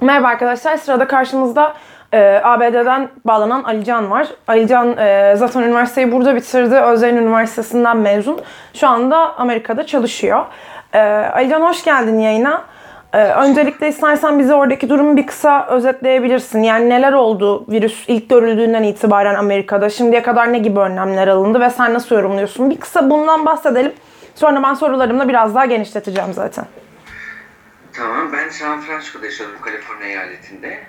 Merhaba arkadaşlar, sırada karşımızda ABD'den bağlanan Alican var. Alican zaten üniversiteyi burada bitirdi. Özge Üniversitesi'nden mezun. Şu anda Amerika'da çalışıyor. Alican hoş geldin yayına. Öncelikle istersen bize oradaki durumu bir kısa özetleyebilirsin. Yani neler oldu virüs ilk görüldüğünden itibaren Amerika'da? Şimdiye kadar ne gibi önlemler alındı ve sen nasıl yorumluyorsun? Bir kısa bundan bahsedelim. Sonra ben sorularımla biraz daha genişleteceğim zaten. Tamam, ben San Francisco'da yaşıyorum, Kaliforniya eyaletinde.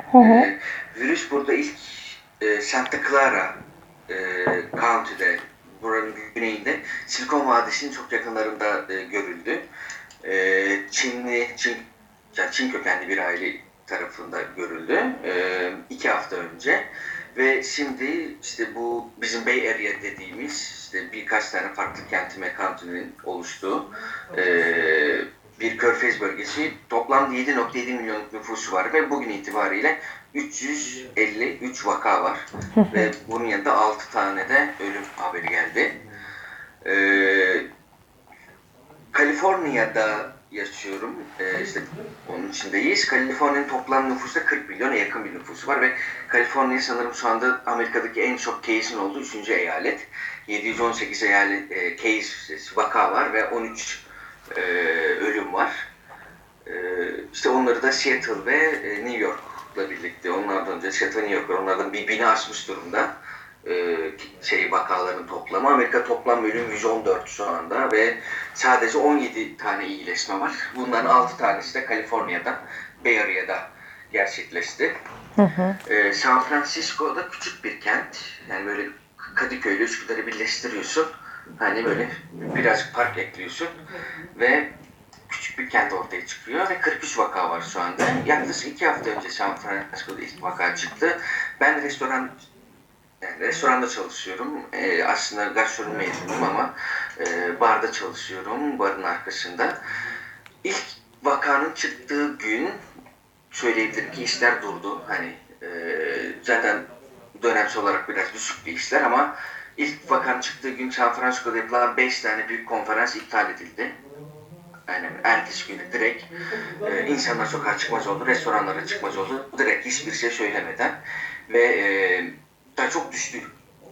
Virüs burada ilk Santa Clara County'de, buranın güneyinde, Silikon Vadisi'nin çok yakınlarında görüldü. Çin kökenli bir aile tarafında görüldü 2 hafta önce ve şimdi işte bu bizim Bay Area dediğimiz işte birkaç tane farklı kenti mekantının oluştuğu bir körfez bölgesi, toplam 7.7 milyonluk nüfusu var ve bugün itibariyle 353 vaka var ve bunun yanında 6 tane de ölüm haberi geldi. Kaliforniya'da yaşıyorum. İşte onun içindeyiz. Kaliforniya'nın toplam nüfusu da 40 milyona yakın bir nüfusu var ve Kaliforniya sanırım şu anda Amerika'daki en çok case'in olduğu 3. eyalet. 718 eyalet case vaka var ve 13 ölüm var. İşte onları da Seattle ve New York'la birlikte, onlardan önce Seattle, New York, onlardan bir bini aşmış durumda. Vakaların toplamı. Amerika toplam ölüm 114 şu anda ve sadece 17 tane iyileşme var. Bunların 6 tanesi de Kaliforniya'da, Bay Area'da gerçekleşti. San Francisco'da küçük bir kent. Yani böyle Kadıköy ile Üsküdar'ı birleştiriyorsun. Hani böyle birazcık park ekliyorsun ve küçük bir kent ortaya çıkıyor ve 43 vaka var şu anda. Yaklaşık 2 hafta önce San Francisco'da ilk vaka çıktı. Ben restoranda çalışıyorum. Aslında gastronomi mezunuyum ama barda çalışıyorum, barın arkasında. İlk vakanın çıktığı gün söyleyebilirim ki işler durdu. Hani zaten dönemsel olarak biraz düşük bir işler ama ilk vakanın çıktığı gün San Francisco'da yapılan 5 tane büyük konferans iptal edildi. Yani ertesi günü direkt insanlar sokağa çıkmaz oldu, restoranlara çıkmaz oldu. Direkt hiçbir şey söylemeden ve daha çok düştü.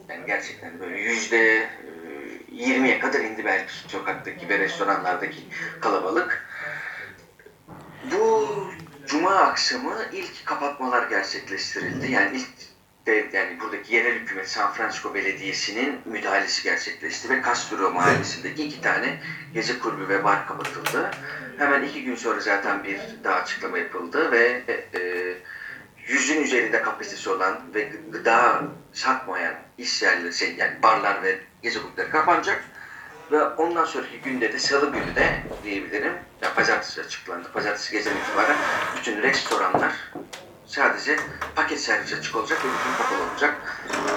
Yani gerçekten böyle %20'ye kadar indi belki sokaktaki ve restoranlardaki kalabalık. Bu cuma akşamı ilk kapatmalar gerçekleştirildi. Yani yani buradaki yerel hükümet San Francisco Belediyesi'nin müdahalesi gerçekleşti ve Castro mahallesindeki 2 tane gece kulübü ve bar kapatıldı. Hemen 2 gün sonra zaten bir daha açıklama yapıldı ve 100'ün üzerinde kapasitesi olan ve gıda satmayan iş yerleri, yani barlar ve gece kulüpleri kapanacak. Ve ondan sonraki günde de salı günü de diyebilirim, ya pazartesi açıklandı. Pazartesi gece itibaren bütün restoranlar sadece paket servise açık olacak ve bütün kapalı olacak.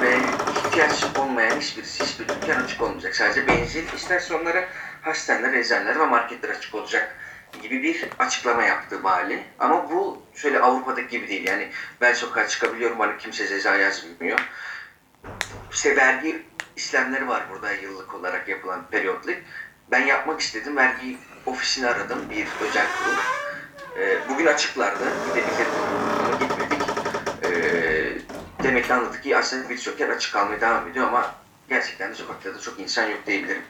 Ve ihtiyaç olmayan hiçbir dükkan açık olmayacak. Sadece benzin istasyonları, hastaneler, eczaneler ve marketler açık olacak gibi bir açıklama yaptı vali. Ama bu şöyle Avrupa'daki gibi değil. Yani ben sokağa çıkabiliyorum, bana kimse ceza yazmıyor. İşte vergi işlemleri var burada yıllık olarak yapılan periyotlık. Ben yapmak istedim, vergi ofisini aradım, bir özel kurul. Bugün açıklardı, gitmedik. Demek ki anladık ki aslında birçok yer açık kalmaya devam ediyor ama gerçekten de sokaklarda çok insan yok diyebilirim.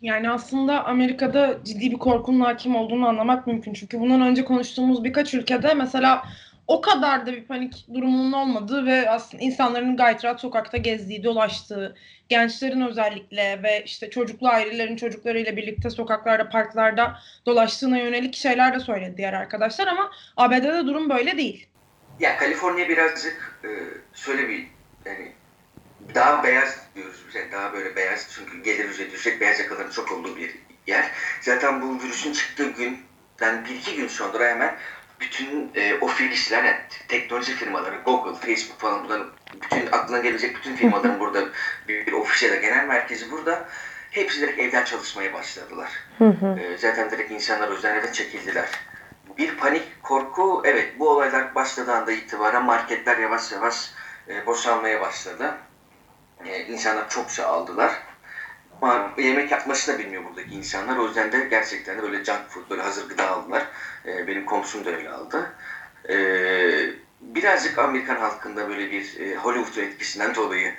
Yani aslında Amerika'da ciddi bir korkunun hakim olduğunu anlamak mümkün. Çünkü bundan önce konuştuğumuz birkaç ülkede mesela o kadar da bir panik durumunun olmadığı ve aslında insanların gayet rahat sokakta gezdiği, dolaştığı, gençlerin özellikle ve işte çocuklu ailelerin çocuklarıyla birlikte sokaklarda, parklarda dolaştığına yönelik şeyler de söyledi diğer arkadaşlar ama ABD'de durum böyle değil. Ya Kaliforniya birazcık şöyle bir yani daha beyaz diyoruz biz, yani daha böyle beyaz çünkü gelir üzeri düşecek beyaz yakaların çok olduğu bir yer. Zaten bu virüsün çıktığı günden 1-2 gün sonra hemen bütün ofisler, yani teknoloji firmaları, Google, Facebook falan bunların bütün aklına gelebilecek bütün firmaların burada bir ofis ya da genel merkezi burada. Hepsi direkt evden çalışmaya başladılar. Zaten direkt insanlar özellikle çekildiler. Bir panik, korku, evet bu olaylar başladığı anda itibaren marketler yavaş yavaş boşalmaya başladı. İnsanlar çokça aldılar. Ama yemek yapmasını da bilmiyor buradaki insanlar. O yüzden de gerçekten de böyle junk food, böyle hazır gıda aldılar. Benim komşum da öyle aldı. Birazcık Amerikan halkında böyle bir Hollywood etkisinden dolayı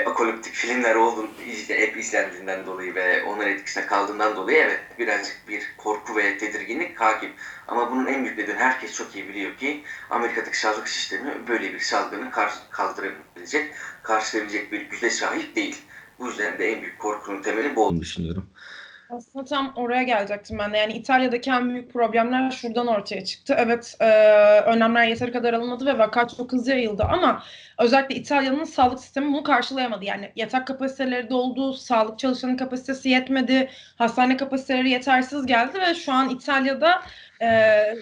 apokaliptik filmler hep izlendiğinden dolayı ve onların etkisine kaldığından dolayı evet birazcık bir korku ve tedirginlik hakim. Ama bunun en büyük nedeni herkes çok iyi biliyor ki Amerika'daki sağlık sistemi böyle bir salgını karşılayabilecek bir güce sahip değil. Bu yüzden de en büyük korkunun temeli bu olduğunu düşünüyorum. Aslında tam oraya gelecektim ben de. Yani İtalya'daki en büyük problemler şuradan ortaya çıktı. Evet, önlemler yeteri kadar alınmadı ve vaka çok hızlı yayıldı ama özellikle İtalya'nın sağlık sistemi bunu karşılayamadı. Yani yatak kapasiteleri doldu, sağlık çalışanın kapasitesi yetmedi, hastane kapasiteleri yetersiz geldi ve şu an İtalya'da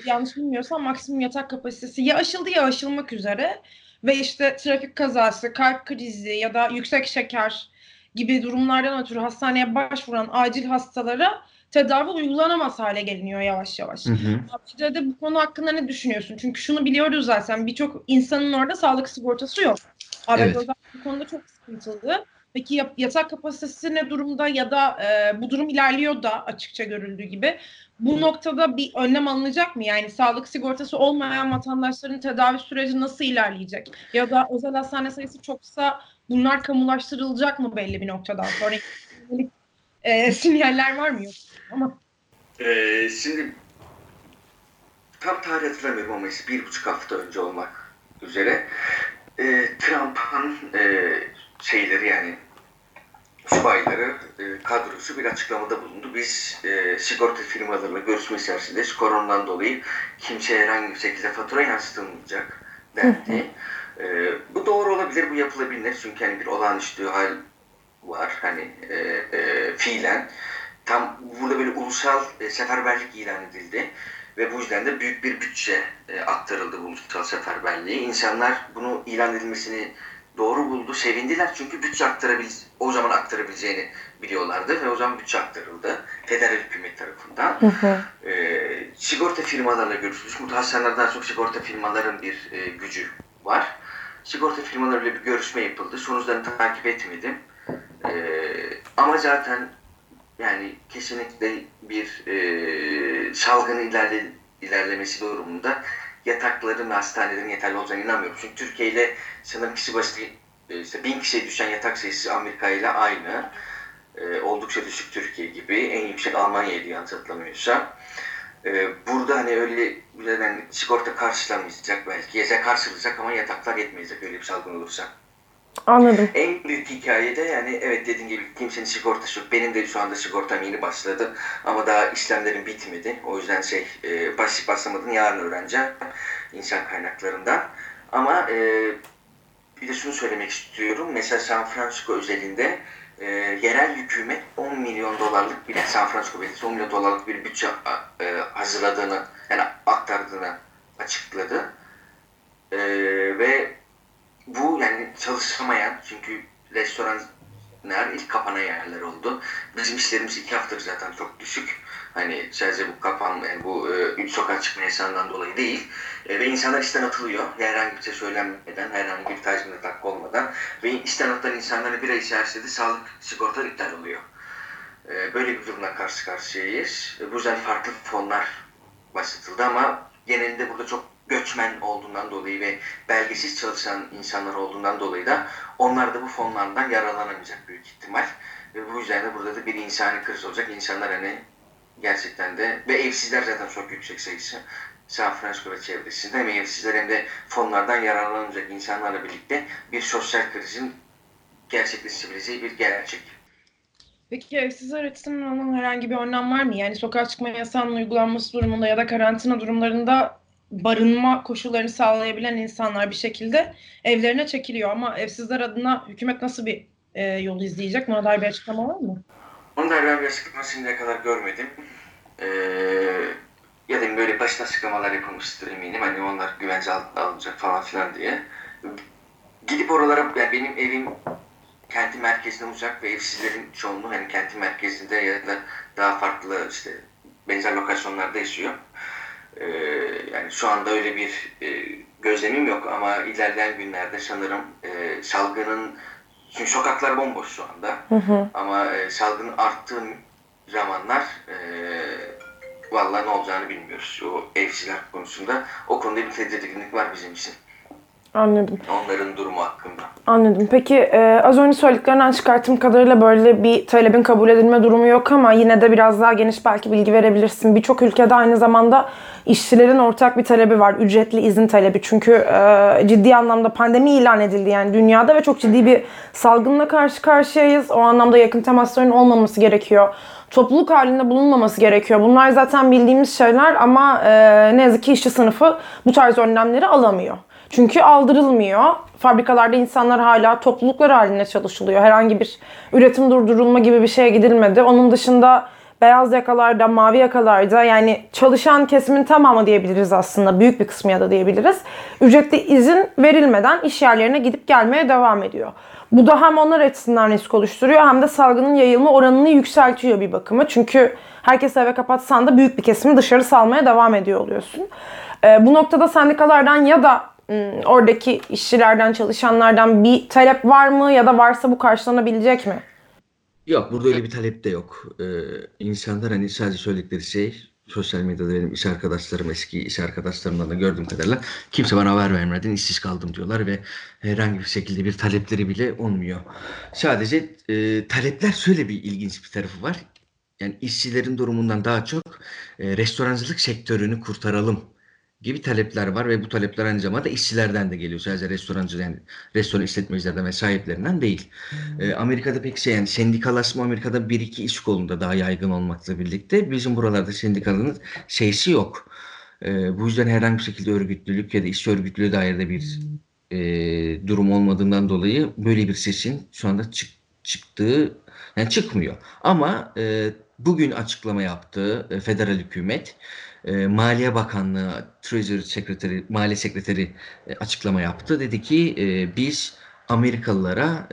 yanlış bilmiyorsam maksimum yatak kapasitesi ya aşıldı ya aşılmak üzere ve işte trafik kazası, kalp krizi ya da yüksek şeker gibi durumlardan ötürü hastaneye başvuran acil hastalara tedavi uygulanamaz hale geliniyor yavaş yavaş. Türkiye'de bu konu hakkında ne düşünüyorsun? Çünkü şunu biliyoruz zaten, birçok insanın orada sağlık sigortası yok. Evet. Bu konuda çok sıkıntılı. Peki yatak kapasitesi ne durumda ya da bu durum ilerliyor da açıkça görüldüğü gibi. Bu noktada bir önlem alınacak mı? Yani sağlık sigortası olmayan vatandaşların tedavi süreci nasıl ilerleyecek? Ya da özel hastane sayısı çoksa bunlar kamulaştırılacak mı belli bir noktadan sonra? Sinyaller var mı? Yok. Ama şimdi tam tarih hatırlamıyorum ama işte 1,5 hafta önce olmak üzere Trump'ın şeyleri yani subayları, kadrosu bir açıklamada bulundu. Biz sigorta firmalarıyla görüşme içerisindeyiz. Koronadan dolayı kimseye herhangi bir şekilde fatura yansıtılmayacak dendi. Bu doğru olabilir, bu yapılabilir. Çünkü hani bir olağanüstü hal var. Hani fiilen. Tam burada böyle ulusal seferberlik ilan edildi. Ve bu yüzden de büyük bir bütçe aktarıldı bu ulusal seferberliğe. İnsanlar bunu ilan edilmesini doğru buldu, sevindiler çünkü bütçe o zaman aktarabileceğini biliyorlardı ve o zaman bütçe aktarıldı federal hükümet tarafından. Sigorta firmalarla görüşmüş, mutahassılardan çok sigorta firmaların bir gücü var. Sigorta firmalarıyla bir görüşme yapıldı, sonuçlarını takip etmedim. Ama zaten yani kesinlikle bir salgının ilerlemesi durumunda yatakların ve hastanelerin yeterli olacağına inanmıyorum. Çünkü Türkiye ile sanırım kişi başı işte 1000 kişiye düşen yatak sayısı Amerika ile aynı. Oldukça düşük Türkiye gibi. En yüksek Almanya'ydı yanlış hatırlamıyorsam. Burada hani öyle yani sigorta karşılamayacak belki. Yaza karşılayacak ama yataklar yetmeyecek öyle bir salgın olursa. Anladım. En büyük hikayede yani evet dediğim gibi kimsenin sigortası yok. Benim de şu anda sigortam yeni başladı ama daha işlemlerim bitmedi. O yüzden başlamadığını yarın öğreneceğim insan kaynaklarından. Ama bir de şunu söylemek istiyorum. Mesela San Francisco özelinde yerel hükümet $10 milyon bir San Francisco belediyesi $10 milyon bir bütçe hazırladığını yani aktardığını açıkladı. Ve bu yani çalışamayan, çünkü restoranlar ilk kapanan yerler oldu. Bizim işlerimiz 2 haftadır zaten çok düşük. Hani sadece bu yani bu üç sokağa çıkma yasağından dolayı değil. Ve insanlar işten atılıyor. Herhangi bir şey söylenmeden, herhangi bir tazminat hakkı olmadan. Ve işten atılan insanların bir ay içerisinde de sağlık sigortaları iptal oluyor. Böyle bir durumla karşı karşıyayız. Bu yüzden farklı fonlar başlatıldı ama genelinde burada çok göçmen olduğundan dolayı ve belgesiz çalışan insanlar olduğundan dolayı da onlar da bu fonlardan yararlanamayacak büyük ihtimal. Ve bu yüzden de burada da bir insani kriz olacak. İnsanlar hani gerçekten de ve evsizler zaten çok yüksek sayısı. San Francisco ve çevresinde hem evsizler hem de fonlardan yararlanacak insanlarla birlikte bir sosyal krizin gerçekleşebileceği bir gerçek. Peki evsizler açısından olan herhangi bir önlem var mı? Yani sokağa çıkma yasağının uygulanması durumunda ya da karantina durumlarında barınma koşullarını sağlayabilen insanlar bir şekilde evlerine çekiliyor. Ama evsizler adına hükümet nasıl bir yol izleyecek? Buna dair bir açıklama var mı? Onu dair ben bir açıklama şimdiye kadar görmedim. Ya da böyle başta açıklamalar yapılmıştır eminim. Hani onlar güvence altına alınacak falan filan diye. Gidip oralara, yani benim evim kentin merkezine uzak ve evsizlerin çoğunluğu hani kentin merkezinde ya da daha farklı işte benzer lokasyonlarda yaşıyor. Yani şu anda öyle bir gözlemim yok ama ilerleyen günlerde sanırım salgının, çünkü sokaklar bomboş şu anda ama salgının arttığı zamanlar vallahi ne olacağını bilmiyoruz o evciler konusunda. O konuda bir tedirginlik var bizim için. Anladım. Onların durumu hakkında. Anladım. Peki az önce söylediklerinden çıkarttığım kadarıyla böyle bir talebin kabul edilme durumu yok ama yine de biraz daha geniş belki bilgi verebilirsin. Birçok ülkede aynı zamanda işçilerin ortak bir talebi var. Ücretli izin talebi. Çünkü ciddi anlamda pandemi ilan edildi yani dünyada ve çok ciddi bir salgınla karşı karşıyayız. O anlamda yakın temasların olmaması gerekiyor. Topluluk halinde bulunmaması gerekiyor. Bunlar zaten bildiğimiz şeyler ama ne yazık ki işçi sınıfı bu tarz önlemleri alamıyor. Çünkü aldırılmıyor. Fabrikalarda insanlar hala topluluklar halinde çalışılıyor. Herhangi bir üretim durdurulma gibi bir şeye gidilmedi. Onun dışında beyaz yakalarda, mavi yakalarda yani çalışan kesimin tamamı diyebiliriz aslında. Büyük bir kısmı ya da diyebiliriz. Ücretli izin verilmeden iş yerlerine gidip gelmeye devam ediyor. Bu da hem onlar açısından risk oluşturuyor hem de salgının yayılma oranını yükseltiyor bir bakıma. Çünkü herkes eve kapatsan da büyük bir kesimi dışarı salmaya devam ediyor oluyorsun. Bu noktada sendikalardan ya da oradaki işçilerden, çalışanlardan bir talep var mı ya da varsa bu karşılanabilecek mi? Yok, burada öyle bir talep de yok. İnsanlar hani sadece söyledikleri şey, sosyal medyada benim iş arkadaşlarım, eski iş arkadaşlarımdan da gördüğüm kadarıyla kimse bana haber vermeden işsiz kaldım diyorlar ve herhangi bir şekilde bir talepleri bile olmuyor. Sadece talepler şöyle bir ilginç bir tarafı var. Yani işçilerin durumundan daha çok restorancılık sektörünü kurtaralım gibi talepler var ve bu talepler aynı zamanda işçilerden de geliyor. Sadece restorancı yani restoran işletmecilerden ve sahiplerinden değil. Amerika'da pek şey yani sendikalaşma Amerika'da bir iki iş kolunda daha yaygın olmakla birlikte bizim buralarda sendikalının şeysi yok. Bu yüzden herhangi bir şekilde örgütlülük ya da işçi örgütlülüğe dair de bir durum olmadığından dolayı böyle bir sesin şu anda çıktığı yani çıkmıyor. Ama bugün açıklama yaptığı federal hükümet Maliye Bakanlığı, Treasury Sekreteri, Maliye Sekreteri açıklama yaptı. Dedi ki biz Amerikalılara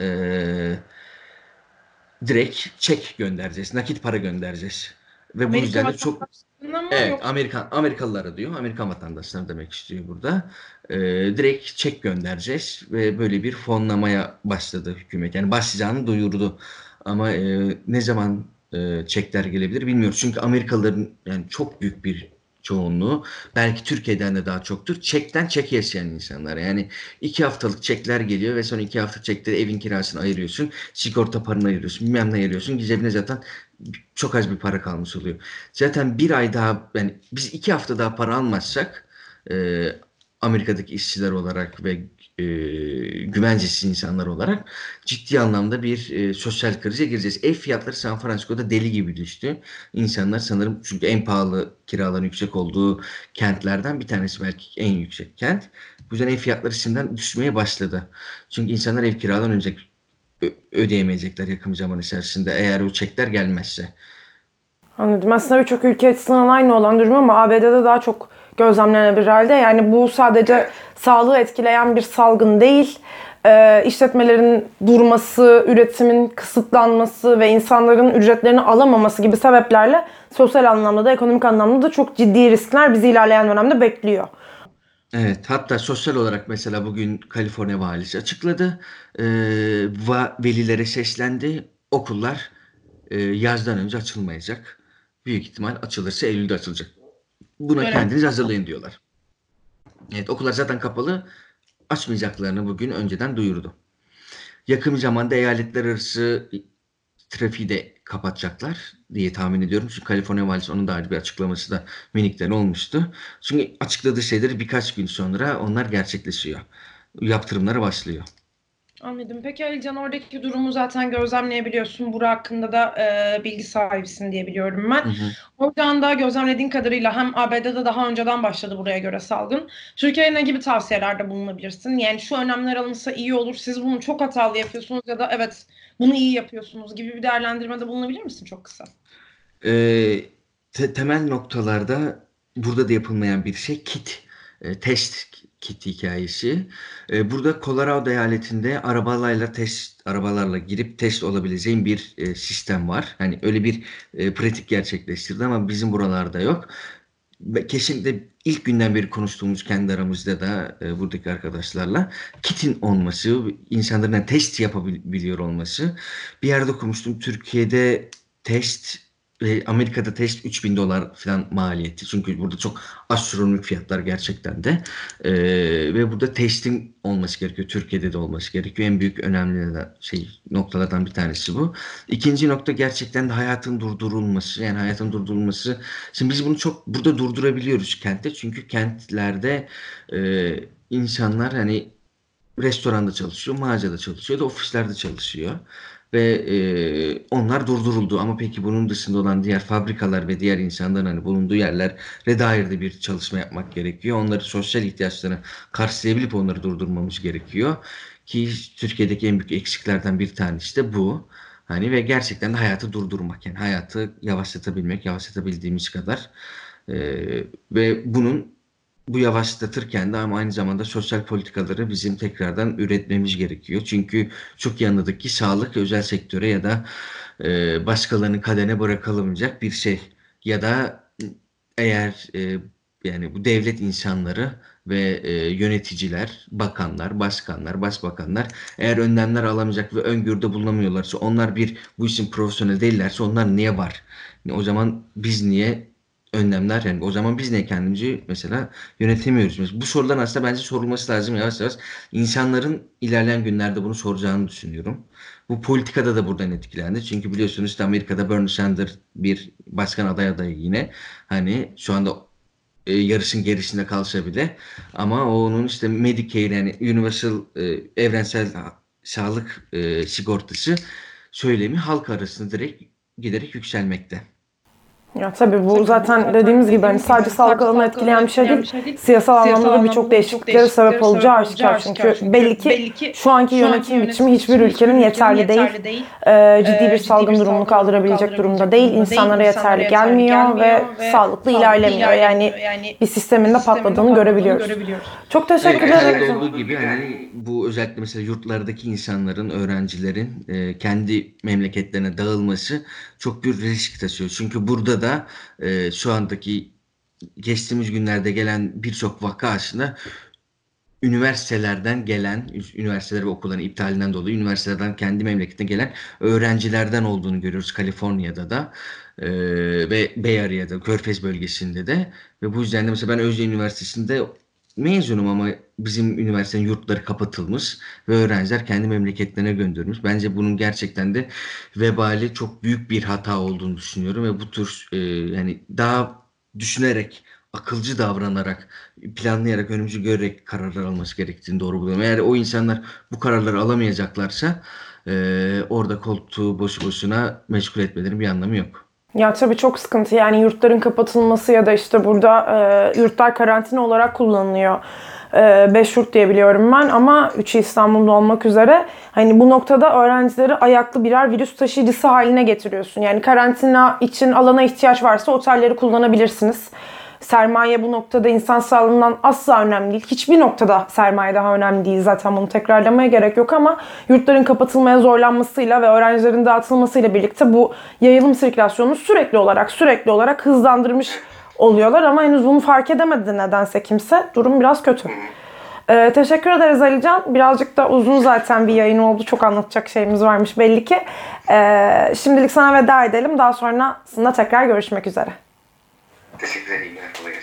direkt çek göndereceğiz, nakit para göndereceğiz. Ve Amerika bu yüzden de çok evet, Amerikalılara diyor, Amerikan vatandaşlarına demek istiyor burada. Direkt çek göndereceğiz ve böyle bir fonlamaya başladı hükümet. Yani başlayacağını duyurdu. Ama ne zaman çekler gelebilir bilmiyoruz. Çünkü Amerikalıların yani çok büyük bir çoğunluğu belki Türkiye'den de daha çoktur. Çekten çek yaşayan insanlar. Yani 2 haftalık çekler geliyor ve son 2 hafta çekleri evin kirasını ayırıyorsun. Sigorta paranı ayırıyorsun. Bilmem ne ayırıyorsun. Cebine zaten çok az bir para kalmış oluyor. Zaten bir ay daha yani biz 2 hafta daha para almazsak Amerika'daki işçiler olarak ve güvencesiz insanlar olarak ciddi anlamda bir sosyal krize gireceğiz. Ev fiyatları San Francisco'da deli gibi düştü. İnsanlar sanırım çünkü en pahalı kiraların yüksek olduğu kentlerden bir tanesi belki en yüksek kent. Bu yüzden ev fiyatları şimdiden düşmeye başladı. Çünkü insanlar ev kiradan önce ödeyemeyecekler yakın zaman içerisinde eğer o çekler gelmezse. Anladım. Aslında birçok ülke açısından aynı olan durum ama ABD'de daha çok gözlemlenebilir halde. Yani bu sadece sağlığı etkileyen bir salgın değil. İşletmelerin durması, üretimin kısıtlanması ve insanların ücretlerini alamaması gibi sebeplerle sosyal anlamda da ekonomik anlamda da çok ciddi riskler bizi ilerleyen dönemde bekliyor. Evet, hatta sosyal olarak mesela bugün Kaliforniya valisi açıkladı. Velilere seslendi. Okullar yazdan önce açılmayacak. Büyük ihtimal açılırsa Eylül'de açılacak. Buna evet, kendiniz hazırlayın diyorlar. Evet, okullar zaten kapalı. Açmayacaklarını bugün önceden duyurdu. Yakın bir zamanda eyaletler arası trafiği de kapatacaklar diye tahmin ediyorum. Çünkü Kaliforniya valisi onun dair bir açıklaması da minikten olmuştu. Çünkü açıkladığı şeyleri birkaç gün sonra onlar gerçekleşiyor. Yaptırımlara başlıyor. Anladım. Peki Alican, oradaki durumu zaten gözlemleyebiliyorsun. Bura hakkında da bilgi sahibisin diye biliyorum ben. Hı hı. Oradan da gözlemlediğin kadarıyla hem ABD'de daha önceden başladı buraya göre salgın. Türkiye'ye ne gibi tavsiyelerde bulunabilirsin? Yani şu önlemler alınsa iyi olur, siz bunu çok hatalı yapıyorsunuz ya da evet bunu iyi yapıyorsunuz gibi bir değerlendirmede bulunabilir misin çok kısa? Temel noktalarda burada da yapılmayan bir şey kit, test kit hikayesi. Burada Colorado eyaletinde arabalarla girip test olabileceğin bir sistem var. Hani öyle bir pratik gerçekleştirdi ama bizim buralarda yok. Kesinlikle ilk günden beri konuştuğumuz kendi aramızda da buradaki arkadaşlarla kitin olması, insanların test yapabiliyor olması. Bir yerde okumuştum Türkiye'de test Amerika'da test $3000 falan maliyeti. Çünkü burada çok astronomik fiyatlar gerçekten de. Ve burada testin olması gerekiyor. Türkiye'de de olması gerekiyor. En büyük önemli noktalardan bir tanesi bu. İkinci nokta gerçekten de hayatın durdurulması. Yani hayatın durdurulması. Şimdi biz bunu çok burada durdurabiliyoruz kentte. Çünkü kentlerde insanlar hani restoranda çalışıyor, mağazada çalışıyor da ofislerde çalışıyor. Ve onlar durduruldu ama peki bunun dışında olan diğer fabrikalar ve diğer insanların hani bulunduğu yerlere dair de bir çalışma yapmak gerekiyor. Onları sosyal ihtiyaçlarını karşılayabilip onları durdurmamız gerekiyor ki Türkiye'deki en büyük eksiklerden bir tanesi de bu. Hani ve gerçekten de hayatı durdurmak, yani hayatı yavaşlatabilmek, yavaşlatabildiğimiz kadar ve bunun bu yavaşlatırken de ama aynı zamanda sosyal politikaları bizim tekrardan üretmemiz gerekiyor. Çünkü çok iyi anladık ki sağlık özel sektöre ya da başkalarının kadene bırakılamayacak bir şey. Ya da eğer yani bu devlet insanları ve yöneticiler, bakanlar, başkanlar, başbakanlar eğer önlemler alamayacak ve öngörüde bulunamıyorlarsa, onlar bu işin profesyonel değillerse onlar niye var? O zaman biz niye önlemler, yani o zaman biz niye kendimizi mesela yönetemiyoruz? Mesela bu sorudan aslında bence sorulması lazım yavaş yavaş. İnsanların ilerleyen günlerde bunu soracağını düşünüyorum. Bu politikada da buradan etkilendi. Çünkü biliyorsunuz işte Amerika'da Bernie Sanders bir başkan adayı yine. Hani şu anda yarışın gerisinde kalsa bile ama onun işte Medicare, yani universal evrensel sağlık sigortası söylemi halk arasında direkt giderek yükselmekte. Ya tabii bu zaten dediğimiz gibi hani sadece sağlık alanını etkileyen bir şey değil, siyasal anlamda da birçok değişikliklere sebep olacağı aşikar. Çünkü belli ki şu anki yönetim biçimi hiçbir ülkenin yeterli değil, ciddi bir salgın durumunu kaldırabilecek durumda değil, insanlara yeterli gelmiyor ve sağlıklı ilerlemiyor. Yani bir sistemin de patladığını görebiliyoruz. Çok teşekkür ederim. Olduğu gibi hani bu özellikle mesela yurtlardaki insanların, öğrencilerin kendi memleketlerine dağılması çok büyük risk taşıyor. Çünkü burada da şu andaki geçtiğimiz günlerde gelen birçok vaka aslında üniversitelerden gelen, üniversiteler ve okulların iptalinden dolayı üniversitelerden kendi memleketine gelen öğrencilerden olduğunu görüyoruz Kaliforniya'da da ve Bay Area'da, Körfez bölgesinde de. Ve bu yüzden de mesela ben Özge Üniversitesi'nde mezunum ama bizim üniversitenin yurtları kapatılmış ve öğrenciler kendi memleketlerine gönderilmiş. Bence bunun gerçekten de vebali çok büyük bir hata olduğunu düşünüyorum ve bu tür yani daha düşünerek, akılcı davranarak, planlayarak, önümüzü görerek kararlar alması gerektiğini doğru buluyorum. Eğer o insanlar bu kararları alamayacaklarsa orada koltuğu boş boşuna meşgul etmelerinin bir anlamı yok. Ya tabii çok sıkıntı, yani yurtların kapatılması ya da işte burada yurtlar karantina olarak kullanılıyor. 5 yurt diye biliyorum ben ama 3'ü İstanbul'da olmak üzere. Hani bu noktada öğrencileri ayaklı birer virüs taşıyıcısı haline getiriyorsun. Yani karantina için alana ihtiyaç varsa otelleri kullanabilirsiniz. Sermaye bu noktada insan sağlığından asla önemli değil. Hiçbir noktada sermaye daha önemli değil. Zaten bunu tekrarlamaya gerek yok ama yurtların kapatılmaya zorlanmasıyla ve öğrencilerin dağıtılmasıyla birlikte bu yayılım sirkülasyonunu sürekli olarak hızlandırmış oluyorlar ama henüz bunu fark edemedi nedense kimse. Durum biraz kötü. Teşekkür ederiz Alican. Birazcık da uzun zaten bir yayın oldu. Çok anlatacak şeyimiz varmış belli ki. Şimdilik sana veda edelim. Daha sonrasında tekrar görüşmek üzere. Teşekkür ederim.